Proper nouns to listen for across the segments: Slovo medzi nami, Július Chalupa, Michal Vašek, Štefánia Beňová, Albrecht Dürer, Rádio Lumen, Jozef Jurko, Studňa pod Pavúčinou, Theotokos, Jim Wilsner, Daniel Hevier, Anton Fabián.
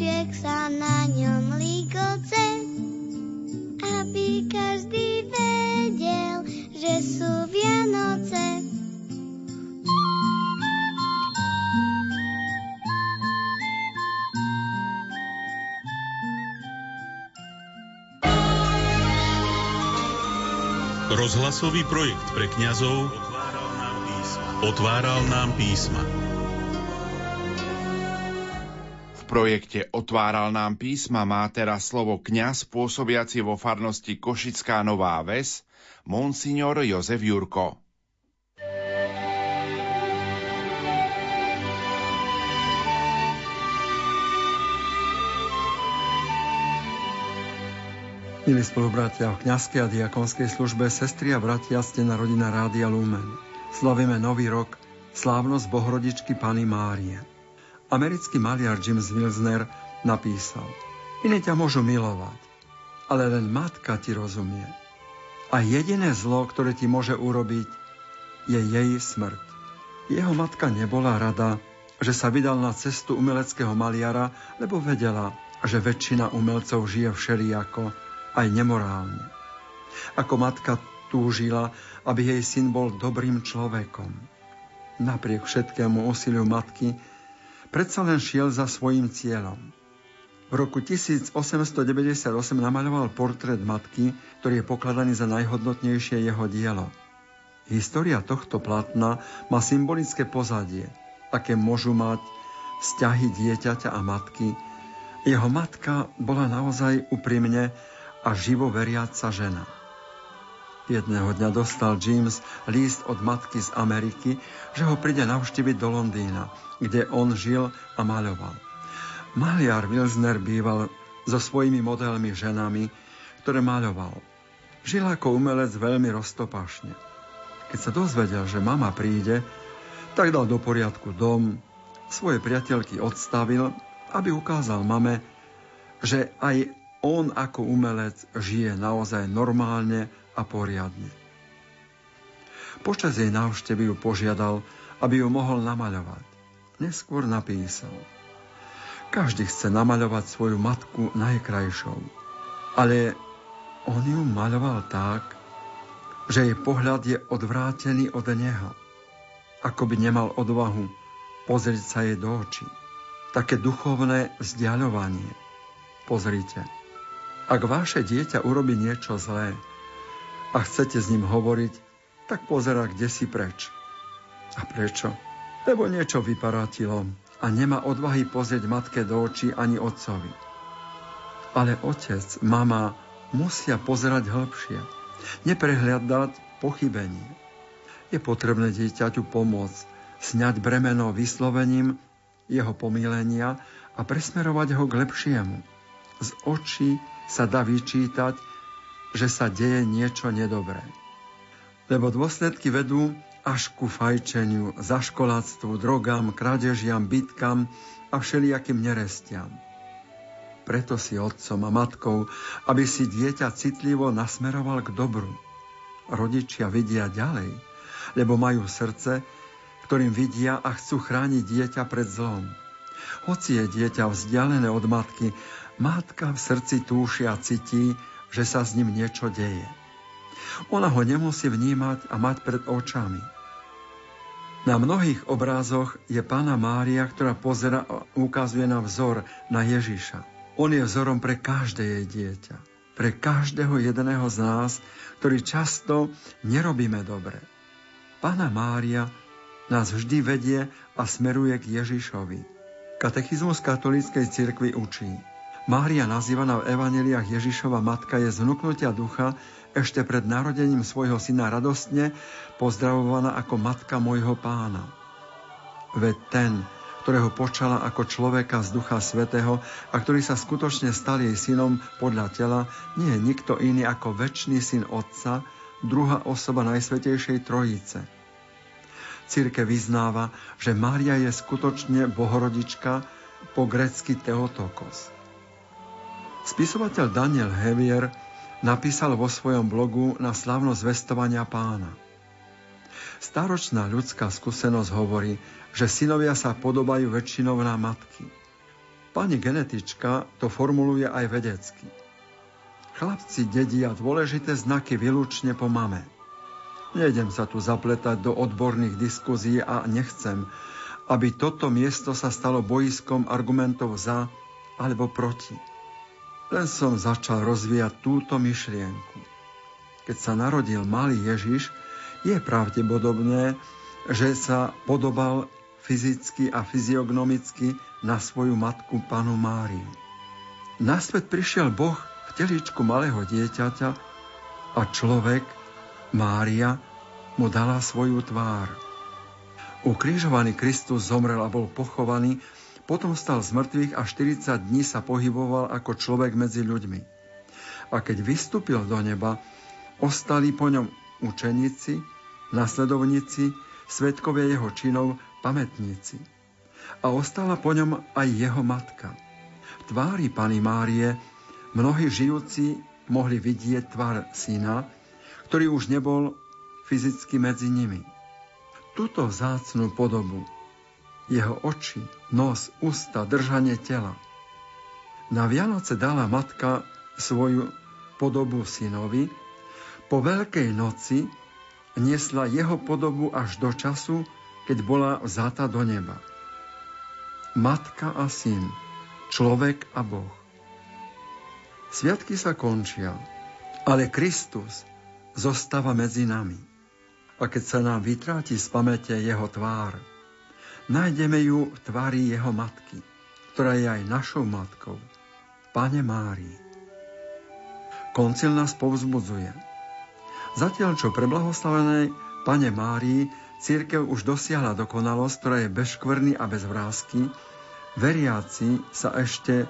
Vtáček sa na ňom ligoce, aby každý vedel, že sú Vianoce. Rozhlasový projekt pre kňazov Otváral nám písma. V projekte Otváral nám písma má teraz slovo kňaz pôsobiaci vo farnosti Košická Nová Ves, monsignor Jozef Jurko. Milí spolubratia, v kňazskej a diakonskej službe sestri a bratia, ste na rodina Rádia Lumen. Slavíme nový rok, slávnosť Bohorodičky Panny Márie. Americký maliar Jim Wilsner napísal: "Iní ťa môžu milovať, ale len matka ti rozumie. A jediné zlo, ktoré ti môže urobiť, je jej smrť." Jeho matka nebola rada, že sa vydal na cestu umeleckého maliara, lebo vedela, že väčšina umelcov žije všelijako, aj nemorálne. Ako matka túžila, aby jej syn bol dobrým človekom. Napriek všetkému úsiliu matky, predsa len šiel za svojím cieľom. V roku 1898 namaľoval portrét matky, ktorý je pokladaný za najhodnotnejšie jeho dielo. História tohto plátna má symbolické pozadie, aké môžu mať vzťahy dieťaťa a matky. Jeho matka bola naozaj úprimne a živo veriaca žena. Jedného dňa dostal James líst od matky z Ameriky, že ho príde navštíviť do Londýna, kde on žil a maľoval. Maliar Wilsner býval so svojimi modelmi ženami, ktoré maľoval. Žil ako umelec veľmi roztopášne. Keď sa dozvedel, že mama príde, tak dal do poriadku dom, svoje priateľky odstavil, aby ukázal mame, že aj on ako umelec žije naozaj normálne a poriadne. Počas jej návštevy ju požiadal, aby ju mohol namaľovať. Neskôr napísal: "Každý chce namaľovať svoju matku najkrajšou, ale on ju maľoval tak, že jej pohľad je odvrátený od neho, ako by nemal odvahu pozrieť sa jej do očí. Také duchovné vzdiaľovanie. Pozrite, ak vaše dieťa urobí niečo zlé a chcete s ním hovoriť, tak pozerá kdesi preč. A prečo? Lebo niečo vyparátilo a nemá odvahy pozrieť matke do očí ani otcovi. Ale otec, mama musia pozerať hĺbšie, neprehliadať pochybenie. Je potrebné dieťaťu pomôcť, sňať bremeno vyslovením jeho pomýlenia a presmerovať ho k lepšiemu. Z očí sa dá vyčítať, že sa deje niečo nedobré. Lebo dôsledky vedú až ku fajčeniu, zaškoláctvu, drogám, krádežiam, bitkám a všelijakým nerestiam. Preto si otcom a matkou, aby si dieťa citlivo nasmeroval k dobru. Rodičia vidia ďalej, lebo majú srdce, ktorým vidia a chcú chrániť dieťa pred zlom. Hoci je dieťa vzdialené od matky, matka v srdci túši a cíti, že sa s ním niečo deje. Ona ho nemusí vnímať a mať pred očami. Na mnohých obrázoch je Panna Mária, ktorá pozera a ukazuje na vzor, na Ježiša. On je vzorom pre každé jej dieťa, pre každého jedného z nás, ktorý často nerobíme dobre. Panna Mária nás vždy vedie a smeruje k Ježišovi. Katechizmus katolíckej cirkvi učí: Mária, nazývaná v evanjeliách Ježišova matka, je z vnuknutia ducha ešte pred narodením svojho syna radostne pozdravovaná ako matka môjho Pána. Veď ten, ktorého počala ako človeka z Ducha Svätého a ktorý sa skutočne stal jej synom podľa tela, nie je nikto iný ako večný Syn Otca, druhá osoba Najsvätejšej Trojice. Cirkev vyznáva, že Mária je skutočne Bohorodička, po grécky Theotokos. Spisovateľ Daniel Hevier napísal vo svojom blogu na slávnosť zvestovania Pána: "Staročná ľudská skúsenosť hovorí, že synovia sa podobajú väčšinou na matky. Pani genetička to formuluje aj vedecky. Chlapci dedia dôležité znaky výlučne po mame. Nejdem sa tu zapletať do odborných diskuzií a nechcem, aby toto miesto sa stalo bojiskom argumentov za alebo proti. Len som začal rozvíjať túto myšlienku. Keď sa narodil malý Ježiš, je pravdepodobné, že sa podobal fyzicky a fyziognomicky na svoju matku panu Máriu. Na svet prišiel Boh v teličku malého dieťaťa a človek, Mária, mu dala svoju tvár. Ukrižovaný Kristus zomrel a bol pochovaný, potom stal z mŕtvych a 40 dní sa pohyboval ako človek medzi ľuďmi. A keď vystúpil do neba, ostali po ňom učeníci, nasledovníci, svedkovia jeho činov, pamätníci. A ostala po ňom aj jeho matka. V tvári Panny Márie mnohí žijúci mohli vidieť tvár syna, ktorý už nebol fyzicky medzi nimi. Túto vzácnu podobu, jeho oči, nos, ústa, držanie tela. Na Vianoce dala matka svoju podobu synovi, po Veľkej noci niesla jeho podobu až do času, keď bola vzata do neba. Matka a syn, človek a Boh. Sviatky sa končia, ale Kristus zostáva medzi nami. A keď sa nám vytráti z pamäte jeho tvár, nájdeme ju v tvári jeho matky, ktorá je aj našou matkou, Pane Márii. Koncil nás povzbudzuje. Zatiaľ, čo pre blahoslavenej Pane Márii cirkev už dosiahla dokonalosť, ktorá je bez škvrny a bez vrásky, veriaci sa ešte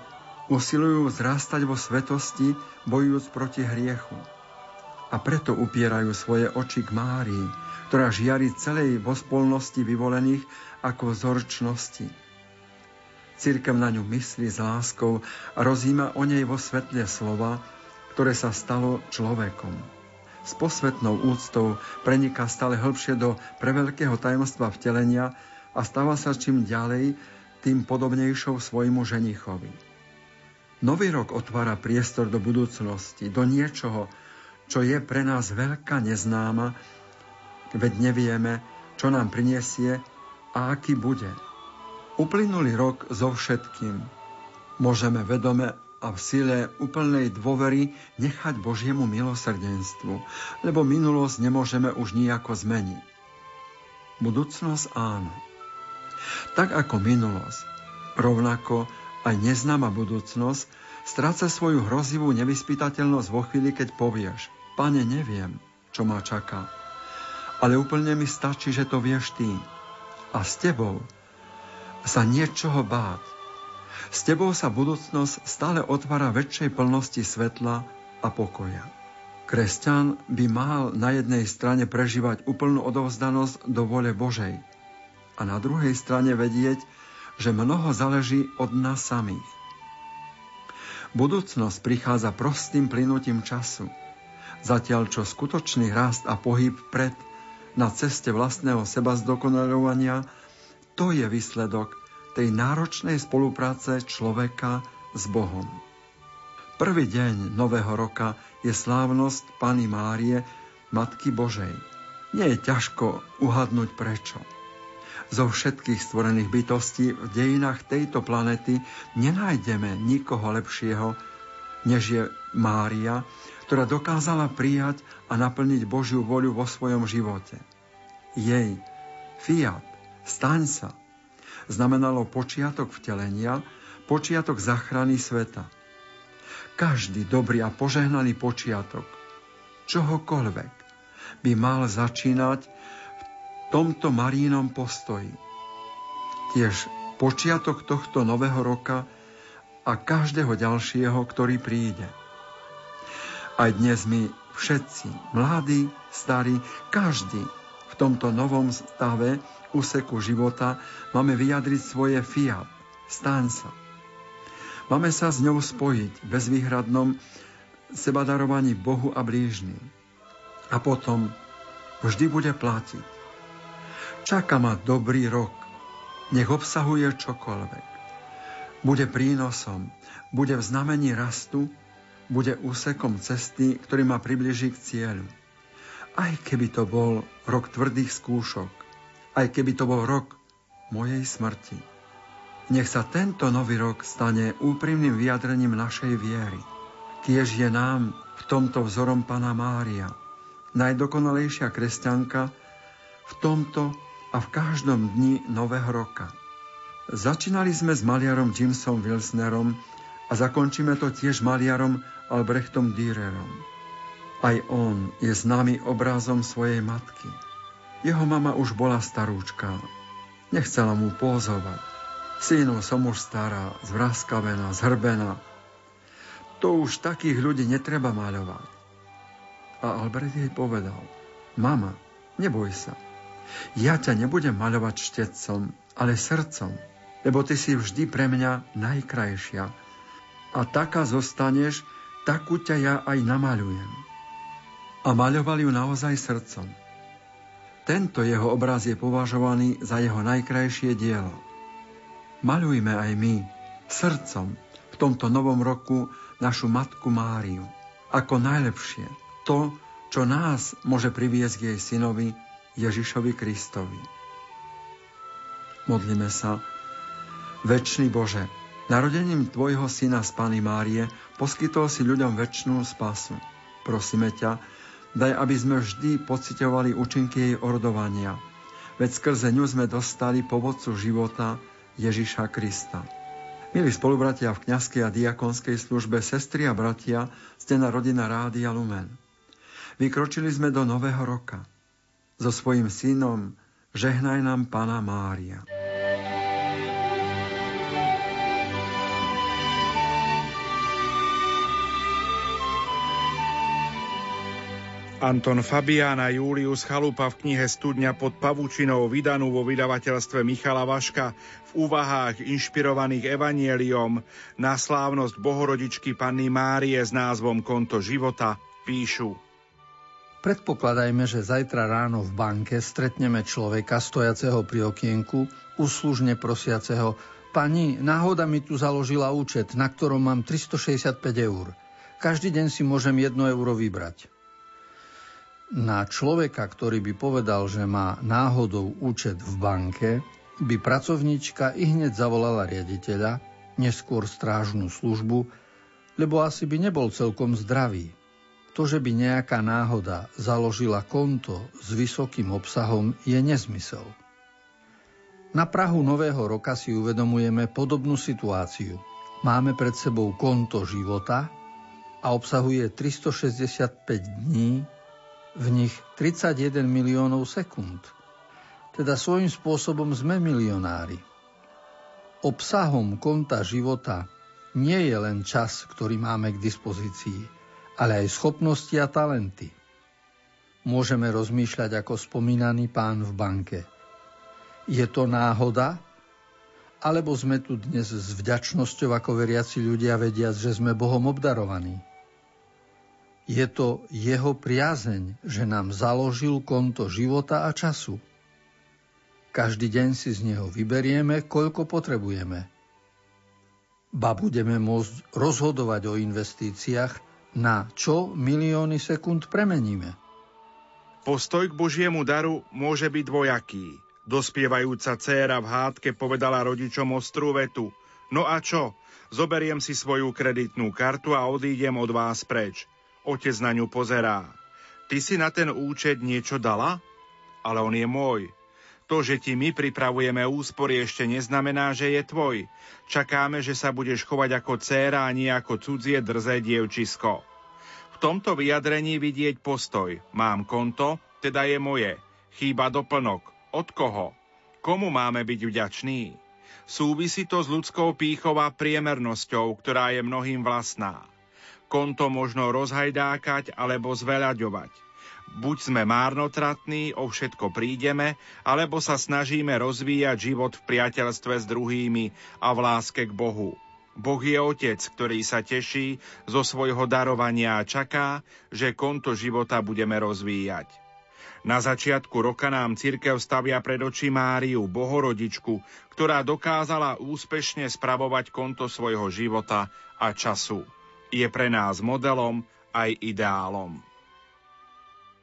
usilujú vzrastať vo svetosti, bojujúc proti hriechu. A preto upierajú svoje oči k Márii, ktorá žiari celej vospolnosti vyvolených ako vzorčnosti. Cirkev na ňu myslí s láskou a rozjíma o nej vo svetle slova, ktoré sa stalo človekom. S posvetnou úctou preniká stále hĺbšie do preveľkého tajomstva vtelenia a stáva sa čím ďalej, tým podobnejšou svojmu ženichovi. Nový rok otvára priestor do budúcnosti, do niečoho, čo je pre nás veľká neznáma, veď nevieme, čo nám prinesie a aký bude. Uplynulý rok so všetkým môžeme vedome a v sile úplnej dôvery nechať Božiemu milosrdenstvu, lebo minulosť nemôžeme už nijako zmeniť. Budúcnosť áno. Tak ako minulosť, rovnako aj neznáma budúcnosť stráca svoju hrozivú nevyspytateľnosť vo chvíli, keď povieš: Pane, neviem, čo ma čaká, ale úplne mi stačí, že to vieš ty. A s tebou sa niečoho báť. S tebou sa budúcnosť stále otvára väčšej plnosti svetla a pokoja. Kresťan by mal na jednej strane prežívať úplnú odovzdanosť do vôle Božej a na druhej strane vedieť, že mnoho záleží od nás samých. Budúcnosť prichádza prostým plynutím času, zatiaľ čo skutočný rast a pohyb pred na ceste vlastného seba zdokonaľovania, to je výsledok tej náročnej spolupráce človeka s Bohom. Prvý deň nového roka je slávnosť Panny Márie, Matky Božej. Nie je ťažko uhadnúť prečo. Zo všetkých stvorených bytostí v dejinách tejto planety nenájdeme nikoho lepšieho, než je Mária, ktorá dokázala prijať a naplniť Božiu voľu vo svojom živote. Jej fiat, staň sa, znamenalo počiatok vtelenia, počiatok záchrany sveta. Každý dobrý a požehnaný počiatok, čohokoľvek, by mal začínať v tomto Marínom postoji. Tiež počiatok tohto nového roka a každého ďalšieho, ktorý príde. Aj dnes my všetci, mladí, starí, každý v tomto novom stave úseku života máme vyjadriť svoje fiat, staň sa. Máme sa s ňou spojiť v bezvýhradnom sebadarovaní Bohu a blížnym. A potom vždy bude platiť. Čaká ma dobrý rok, nech obsahuje čokoľvek. bude prínosom, bude v znamení rastu, bude úsekom cesty, ktorý ma priblíži k cieľu. Aj keby to bol rok tvrdých skúšok, aj keby to bol rok mojej smrti. Nech sa tento nový rok stane úprimným vyjadrením našej viery. Tiež je nám v tomto vzorom Panna Mária, najdokonalejšia kresťanka v tomto a v každom dni nového roka. Začínali sme s maliarom Jimsom Wilsnerom a zakončíme to tiež maliarom Albrechtom Dürerom. Aj on je známy obrazom svojej matky. Jeho mama už bola starúčka. Nechcela mu pózovať. Synu, som už stará, zvraskavená, zhrbená. To už takých ľudí netreba maľovať. A Albrecht jej povedal, mama, neboj sa. Ja ťa nebudem maľovať štetcom, ale srdcom, lebo ty si vždy pre mňa najkrajšia. A taká zostaneš, takú ťa ja aj namaľujem. A maľoval ju naozaj srdcom. Tento jeho obraz je považovaný za jeho najkrajšie dielo. Maľujme aj my srdcom v tomto novom roku našu matku Máriu ako najlepšie to, čo nás môže priviesť k jej synovi Ježišovi Kristovi. Modlíme sa. Večný Bože, narodením Tvojho syna z Panny Márie poskytol si ľuďom večnú spasu. Prosíme ťa, daj, aby sme vždy pociťovali účinky jej ordovania, veď skrze ňu sme dostali povodcu života Ježiša Krista. Milí spolubratia v kňazskej a diakonskej službe, sestry a bratia, ste na rodina Rádia Lumen. Vykročili sme do nového roka. So svojím synom žehnaj nám Panna Mária. Anton Fabián a Július Chalupa v knihe Studňa pod Pavúčinou, vydanú vo vydavateľstve Michala Vaška, v úvahách inšpirovaných evanieliom na slávnosť Bohorodičky Panny Márie s názvom Konto života píšu. Predpokladajme, že zajtra ráno v banke stretneme človeka stojaceho pri okienku, uslužne prosiaceho: Pani, náhoda mi tu založila účet, na ktorom mám 365 eur. Každý deň si môžem 1 euro vybrať. Na človeka, ktorý by povedal, že má náhodou účet v banke, by pracovníčka ihneď zavolala riaditeľa, neskôr strážnu službu, lebo asi by nebol celkom zdravý. To, že by nejaká náhoda založila konto s vysokým obsahom, je nezmysel. Na prahu nového roka si uvedomujeme podobnú situáciu. Máme pred sebou konto života a obsahuje 365 dní, v nich 31 miliónov sekúnd. Teda svojím spôsobom sme milionári. Obsahom konta života nie je len čas, ktorý máme k dispozícii, ale aj schopnosti a talenty. Môžeme rozmýšľať ako spomínaný pán v banke. Je to náhoda? Alebo sme tu dnes s vďačnosťou ako veriaci ľudia, vediac, že sme Bohom obdarovaní? Je to jeho priazeň, že nám založil konto života a času. Každý deň si z neho vyberieme, koľko potrebujeme. Ba budeme môcť rozhodovať o investíciách, na čo milióny sekúnd premeníme. Postoj k Božiemu daru môže byť dvojaký. Dospievajúca dcéra v hádke povedala rodičom ostrú vetu: No a čo? Zoberiem si svoju kreditnú kartu a odídem od vás preč. Otec na ňu pozerá. Ty si na ten účet niečo dala? Ale on je môj. To, že ti my pripravujeme úspory, ešte neznamená, že je tvoj. Čakáme, že sa budeš chovať ako dcéra a nie ako cudzie drzé dievčisko. V tomto vyjadrení vidieť postoj. Mám konto, teda je moje. Chýba doplnok. Od koho? Komu máme byť vďační? Súvisí to s ľudskou pýchou a priemernosťou, ktorá je mnohým vlastná. Konto možno rozhajdákať alebo zveľaďovať. Buď sme márnotratní, o všetko prídeme, alebo sa snažíme rozvíjať život v priateľstve s druhými a v láske k Bohu. Boh je Otec, ktorý sa teší zo svojho darovania a čaká, že konto života budeme rozvíjať. Na začiatku roka nám cirkev stavia pred oči Máriu, Bohorodičku, ktorá dokázala úspešne spravovať konto svojho života a času. Je pre nás modelom aj ideálom.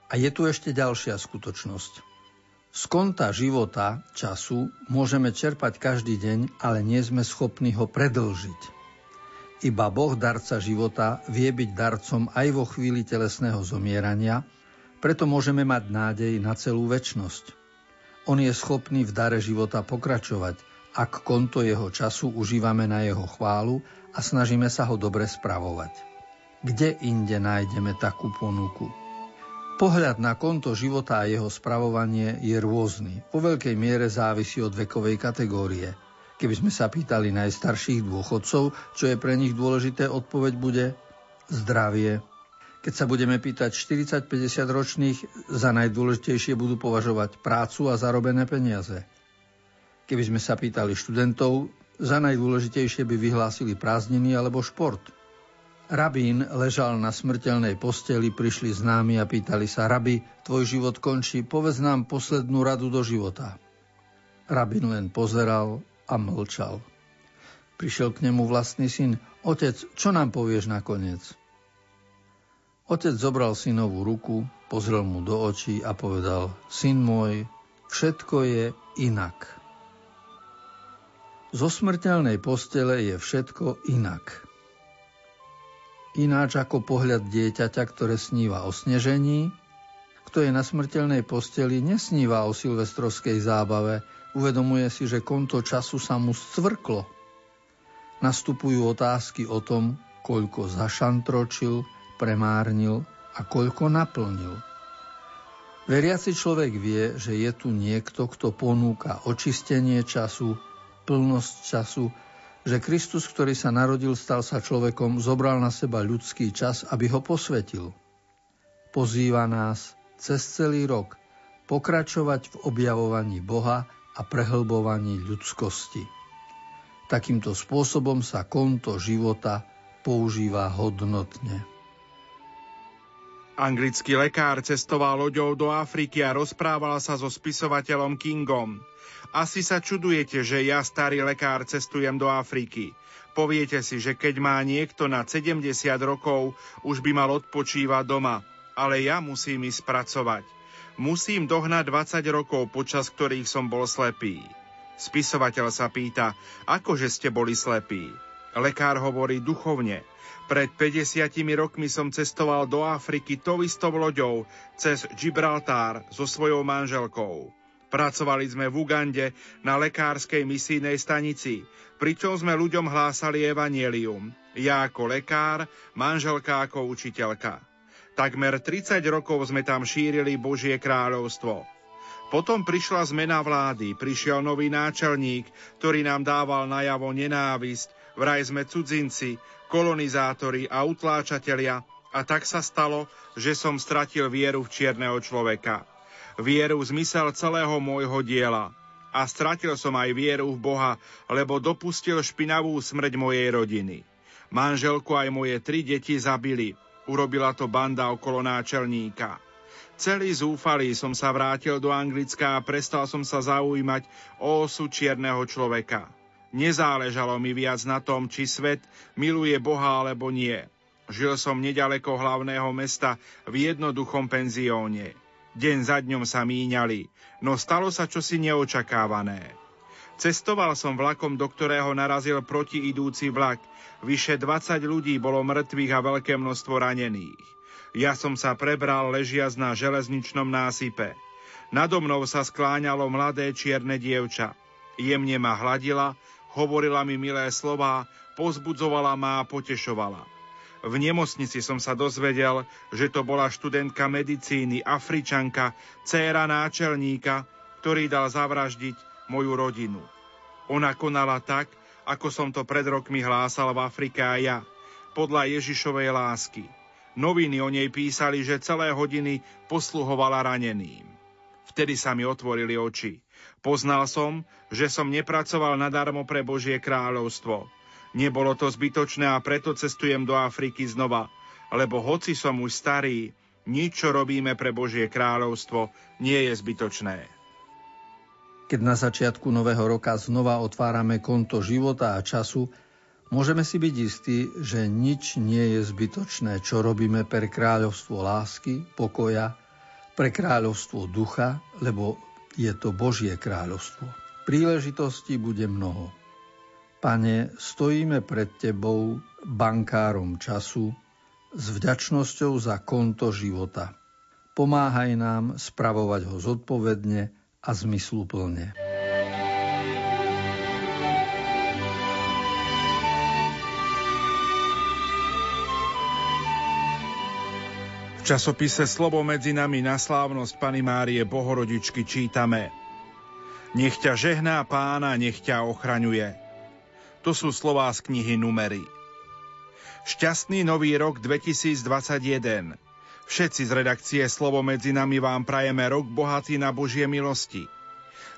A je tu ešte ďalšia skutočnosť. Z konta života, času, môžeme čerpať každý deň, ale nie sme schopní ho predĺžiť. Iba Boh, darca života, vie byť darcom aj vo chvíli telesného zomierania, preto môžeme mať nádej na celú večnosť. On je schopný v dare života pokračovať, ak konto jeho času užívame na jeho chválu a snažíme sa ho dobre spravovať. Kde inde nájdeme takú ponuku? Pohľad na konto života a jeho spravovanie je rôzny. Po veľkej miere závisí od vekovej kategórie. Keby sme sa pýtali najstarších dôchodcov, čo je pre nich dôležité, odpoveď bude zdravie. Keď sa budeme pýtať 40-50 ročných, za najdôležitejšie budú považovať prácu a zarobené peniaze. Keby sme sa pýtali študentov, za najdôležitejšie by vyhlásili prázdniny alebo šport. Rabín ležal na smrteľnej posteli, prišli známi a pýtali sa: Rabi, tvoj život končí, povedz nám poslednú radu do života. Rabín len pozeral a mlčal. Prišiel k nemu vlastný syn. Otec, čo nám povieš nakoniec? Otec zobral synovú ruku, pozrel mu do očí a povedal: Syn môj, všetko je inak. Zo smrteľnej postele je všetko inak. Ináč ako pohľad dieťaťa, ktoré sníva o snežení. Kto je na smrteľnej posteli, nesníva o silvestrovskej zábave, uvedomuje si, že konto času sa mu scvrklo. Nastupujú otázky o tom, koľko zašantročil, premárnil a koľko naplnil. Veriaci človek vie, že je tu niekto, kto ponúka očistenie času, plnosť času, že Kristus, ktorý sa narodil, stal sa človekom, zobral na seba ľudský čas, aby ho posvetil. Pozýva nás cez celý rok pokračovať v objavovaní Boha a prehlbovaní ľudskosti. Takýmto spôsobom sa konto života používa hodnotne. Anglický lekár cestoval loďou do Afriky a rozprával sa so spisovateľom Kingom. Asi sa čudujete, že ja, starý lekár, cestujem do Afriky. Poviete si, že keď má niekto nad 70 rokov, už by mal odpočívať doma. Ale ja musím ísť pracovať. Musím dohnať 20 rokov, počas ktorých som bol slepý. Spisovateľ sa pýta: Akože ste boli slepí? Lekár hovorí: Duchovne. Pred 50 rokmi som cestoval do Afriky tou istou loďou cez Gibraltar so svojou manželkou. Pracovali sme v Ugande na lekárskej misijnej stanici, pričom sme ľuďom hlásali evanjelium. Ja ako lekár, manželka ako učiteľka. Takmer 30 rokov sme tam šírili Božie kráľovstvo. Potom prišla zmena vlády, prišiel nový náčelník, ktorý nám dával najavo nenávisť, vraj sme cudzinci, kolonizátori a utláčatelia, a tak sa stalo, že som stratil vieru v čierneho človeka. Vieru v zmysel celého môjho diela. A stratil som aj vieru v Boha, lebo dopustil špinavú smrť mojej rodiny. Manželku aj moje 3 deti zabili. Urobila to banda okolo náčelníka. Celý zúfalý som sa vrátil do Anglicka a prestal som sa zaujímať o osu čierneho človeka. Nezáležalo mi viac na tom, či svet miluje Boha alebo nie. Žil som nedaleko hlavného mesta v jednoduchom penzióne. Deň za dňom sa míňali, no stalo sa čosi neočakávané. Cestoval som vlakom, do ktorého narazil protiidúci vlak. Vyše 20 ľudí bolo mŕtvych a veľké množstvo ranených. Ja som sa prebral ležiac na železničnom násype. Nado mnou sa skláňalo mladé čierne dievča. Jemne ma hladila, hovorila mi milé slová, pozbudzovala ma a potešovala. V nemocnici som sa dozvedel, že to bola študentka medicíny, Afričanka, dcéra náčelníka, ktorý dal zavraždiť moju rodinu. Ona konala tak, ako som to pred rokmi hlásal v Afrike a ja, podľa Ježišovej lásky. Noviny o nej písali, že celé hodiny posluhovala raneným. Vtedy sa mi otvorili oči. Poznal som, že som nepracoval nadarmo pre Božie kráľovstvo. Nebolo to zbytočné a preto cestujem do Afriky znova, lebo hoci som už starý, nič, čo robíme pre Božie kráľovstvo, nie je zbytočné. Keď na začiatku nového roka znova otvárame konto života a času, môžeme si byť istí, že nič nie je zbytočné, čo robíme pre kráľovstvo lásky, pokoja, pre kráľovstvo ducha, lebo je to Božie kráľovstvo. Príležitostí bude mnoho. Pane, stojíme pred Tebou, bankárom času, s vďačnosťou za konto života. Pomáhaj nám spravovať ho zodpovedne a zmysluplne. V časopise Slovo medzi nami na slávnosť Panny Márie Bohorodičky čítame: Nech ťa žehná Pána, nech ťa ochraňuje. To sú slová z knihy Númery. Šťastný nový rok 2021. Všetci z redakcie Slovo medzi nami vám prajeme rok bohatý na Božie milosti.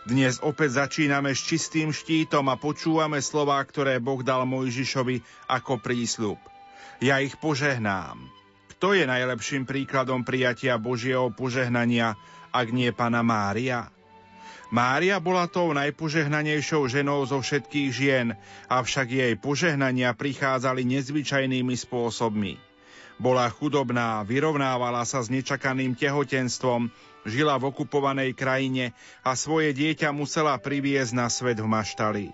Dnes opäť začíname s čistým štítom a počúvame slová, ktoré Boh dal Mojžišovi ako prísľub. Ja ich požehnám. Kto je najlepším príkladom prijatia Božieho požehnania, ak nie Panna Mária? Mária bola tou najpožehnanejšou ženou zo všetkých žien, avšak jej požehnania prichádzali nezvyčajnými spôsobmi. Bola chudobná, vyrovnávala sa s nečakaným tehotenstvom, žila v okupovanej krajine a svoje dieťa musela priviesť na svet v maštali.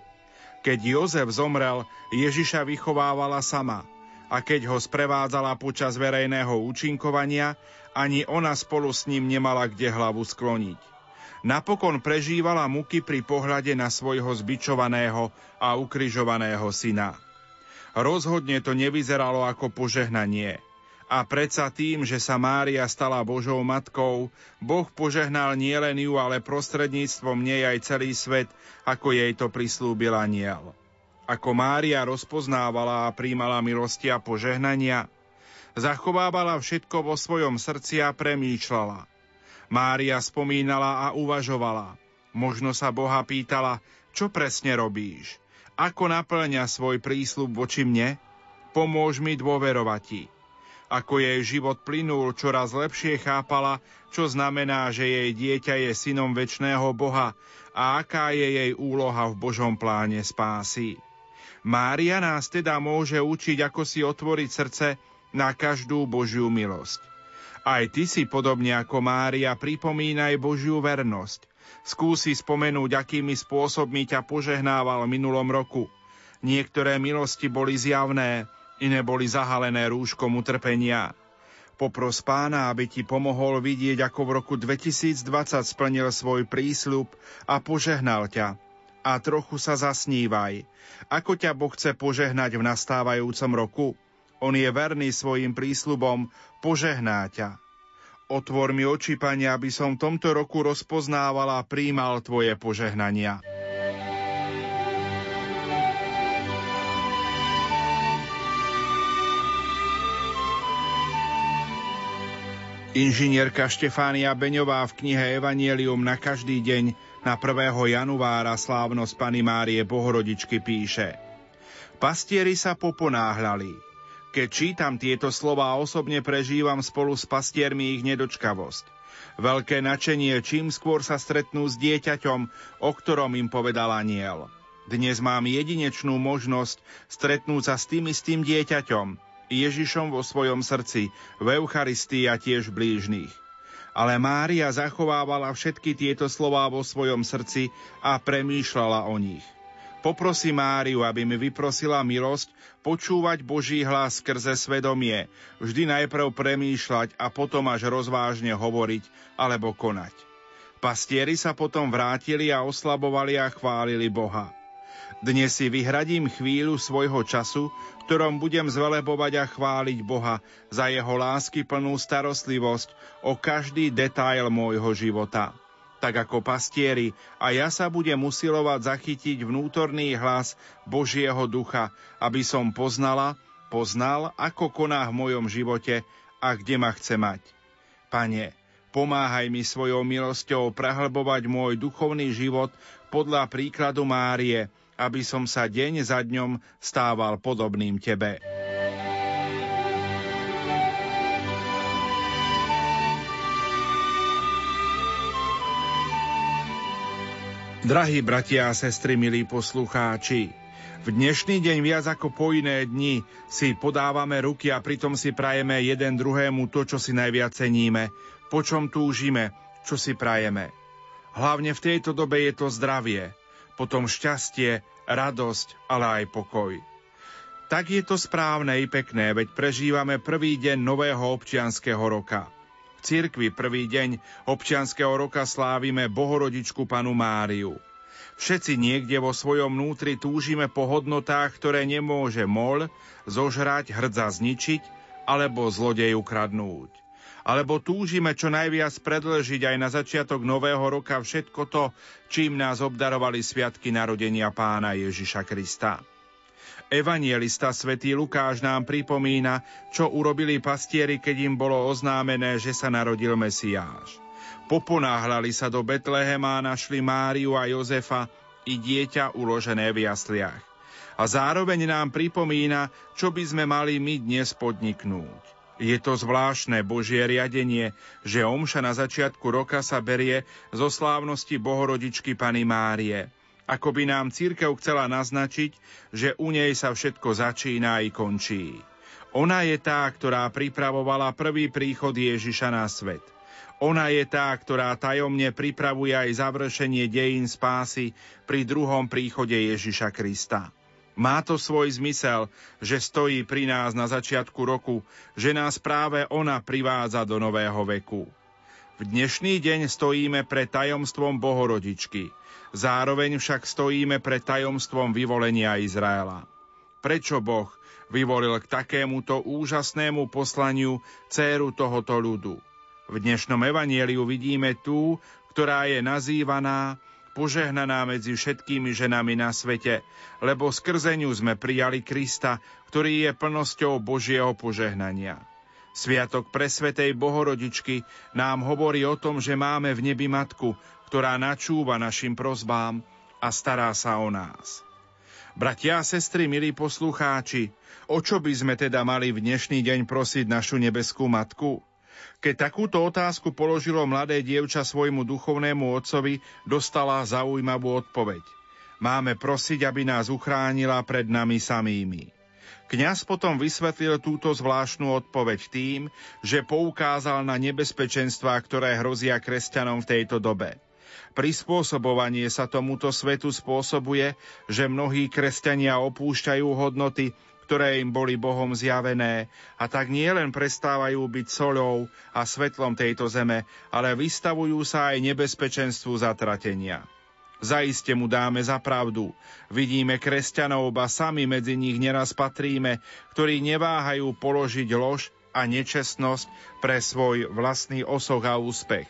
Keď Jozef zomrel, Ježiša vychovávala sama a keď ho sprevádzala počas verejného účinkovania, ani ona spolu s ním nemala kde hlavu skloniť. Napokon prežívala muky pri pohľade na svojho zbičovaného a ukrižovaného syna. Rozhodne to nevyzeralo ako požehnanie. A predsa tým, že sa Mária stala Božou matkou, Boh požehnal nielen ju, ale prostredníctvom nej aj celý svet, ako jej to prislúbil anjel. Ako Mária rozpoznávala a príjmala milosti a požehnania, zachovávala všetko vo svojom srdci a premýšľala. Mária spomínala a uvažovala. Možno sa Boha pýtala, čo presne robíš? Ako naplňa svoj prísľub voči mne? Pomôž mi dôverovať ti. Ako jej život plynul, čoraz lepšie chápala, čo znamená, že jej dieťa je synom večného Boha a aká je jej úloha v Božom pláne spásy. Mária nás teda môže učiť, ako si otvoriť srdce na každú Božiu milosť. Aj ty si, podobne ako Mária, pripomínaj Božiu vernosť. Skúsi spomenúť, akými spôsobmi ťa požehnával v minulom roku. Niektoré milosti boli zjavné, iné boli zahalené rúškom utrpenia. Popros Pána, aby ti pomohol vidieť, ako v roku 2020 splnil svoj prísľub a požehnal ťa. A trochu sa zasnívaj. Ako ťa Boh chce požehnať v nastávajúcom roku? On je verný svojim prísľubom, požehná ťa. Otvor mi oči, Pane, aby som v tomto roku rozpoznával a prijímal Tvoje požehnania. Inžinierka Štefánia Beňová v knihe Evangelium na každý deň na 1. januára slávnosť Panny Márie Bohorodičky píše: Pastieri sa poponáhľali. Keď čítam tieto slová, osobne prežívam spolu s pastiermi ich nedočkavosť. Veľké nadšenie, čím skôr sa stretnú s dieťaťom, o ktorom im povedal anjel. Dnes mám jedinečnú možnosť stretnúť sa s tým istým dieťaťom, Ježišom vo svojom srdci, v Eucharistii a tiež blížnych. Ale Mária zachovávala všetky tieto slová vo svojom srdci a premýšľala o nich. Poprosi Máriu, aby mi vyprosila milosť počúvať Boží hlas skrze svedomie, vždy najprv premýšľať a potom až rozvážne hovoriť alebo konať. Pastieri sa potom vrátili a oslabovali a chválili Boha. Dnes si vyhradím chvíľu svojho času, ktorom budem zvelebovať a chváliť Boha za jeho lásky plnú starostlivosť o každý detail môjho života. Tak ako pastieri, a ja sa budem usilovať zachytiť vnútorný hlas Božieho ducha, aby som poznal, ako koná v mojom živote a kde ma chce mať. Pane, pomáhaj mi svojou milosťou prehlbovať môj duchovný život podľa príkladu Márie, aby som sa deň za dňom stával podobným Tebe. Drahí bratia a sestry, milí poslucháči, v dnešný deň viac ako po iné dni si podávame ruky a pritom si prajeme jeden druhému to, čo si najviac ceníme, po čom túžime, čo si prajeme. Hlavne v tejto dobe je to zdravie, potom šťastie, radosť, ale aj pokoj. Tak je to správne i pekné, veď prežívame prvý deň nového občianskeho roka. V cirkvi prvý deň občianskeho roka slávime Bohorodičku Panu Máriu. Všetci niekde vo svojom vnútri túžime po hodnotách, ktoré nemôže mol, zožrať, hrdza zničiť alebo zlodej ukradnúť. Alebo túžime čo najviac predĺžiť aj na začiatok nového roka všetko to, čím nás obdarovali sviatky narodenia Pána Ježiša Krista. Evanjelista svätý Lukáš nám pripomína, čo urobili pastieri, keď im bolo oznámené, že sa narodil Mesiáš. Poponáhľali sa do Betlehema a našli Máriu a Jozefa i dieťa uložené v jasliach. A zároveň nám pripomína, čo by sme mali my dnes podniknúť. Je to zvláštne Božie riadenie, že omša na začiatku roka sa berie zo slávnosti Bohorodičky Panny Márie. Ako by nám cirkev chcela naznačiť, že u nej sa všetko začína i končí. Ona je tá, ktorá pripravovala prvý príchod Ježiša na svet. Ona je tá, ktorá tajomne pripravuje aj završenie dejín spásy pri druhom príchode Ježiša Krista. Má to svoj zmysel, že stojí pri nás na začiatku roku, že nás práve ona privádza do nového veku. V dnešný deň stojíme pred tajomstvom Bohorodičky. Zároveň však stojíme pred tajomstvom vyvolenia Izraela. Prečo Boh vyvolil k takémuto úžasnému poslaniu dcéru tohoto ľudu? V dnešnom evanjeliu vidíme tú, ktorá je nazývaná požehnaná medzi všetkými ženami na svete, lebo skrze ňu sme prijali Krista, ktorý je plnosťou Božieho požehnania. Sviatok presvätej Bohorodičky nám hovorí o tom, že máme v nebi matku, ktorá načúva našim prosbám a stará sa o nás. Bratia a sestry, milí poslucháči, o čo by sme teda mali v dnešný deň prosiť našu nebeskú matku? Keď takúto otázku položilo mladé dievča svojmu duchovnému otcovi, dostala zaujímavú odpoveď. Máme prosiť, aby nás uchránila pred nami samými. Kňaz potom vysvetlil túto zvláštnu odpoveď tým, že poukázal na nebezpečenstvá, ktoré hrozia kresťanom v tejto dobe. Prispôsobovanie sa tomuto svetu spôsobuje, že mnohí kresťania opúšťajú hodnoty, ktoré im boli Bohom zjavené, a tak nielen prestávajú byť solou a svetlom tejto zeme, ale vystavujú sa aj nebezpečenstvu zatratenia. Zaiste mu dáme za pravdu. Vidíme kresťanov, ba sami medzi nich neraz patríme, ktorí neváhajú položiť lož a nečestnosť pre svoj vlastný osoch a úspech.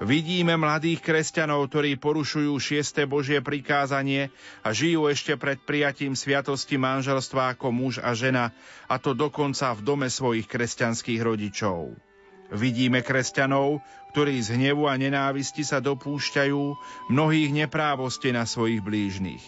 Vidíme mladých kresťanov, ktorí porušujú 6. Božie prikázanie a žijú ešte pred prijatím sviatosti manželstva ako muž a žena, a to dokonca v dome svojich kresťanských rodičov. Vidíme kresťanov, ktorí z hnevu a nenávisti sa dopúšťajú mnohých neprávostí na svojich blížnych.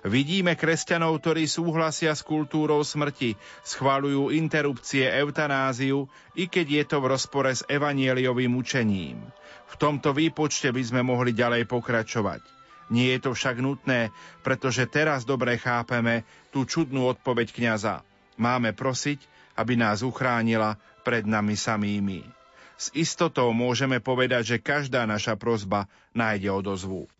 Vidíme kresťanov, ktorí súhlasia s kultúrou smrti, schvaľujú interrupcie, eutanáziu, i keď je to v rozpore s evanjeliovým učením. V tomto výpočte by sme mohli ďalej pokračovať. Nie je to však nutné, pretože teraz dobre chápeme tú čudnú odpoveď kňaza. Máme prosiť, aby nás uchránila pred nami samými. S istotou môžeme povedať, že každá naša prosba nájde odozvu.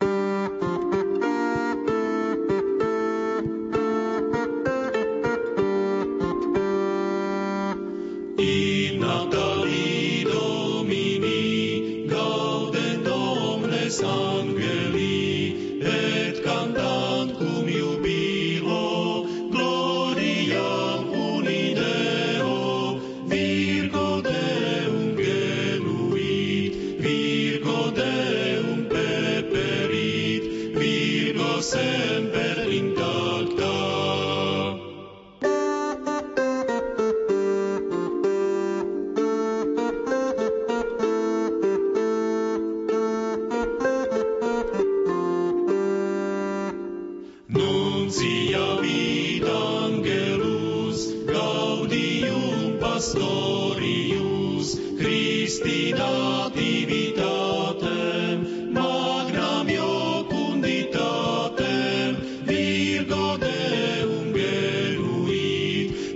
Pastorius Christi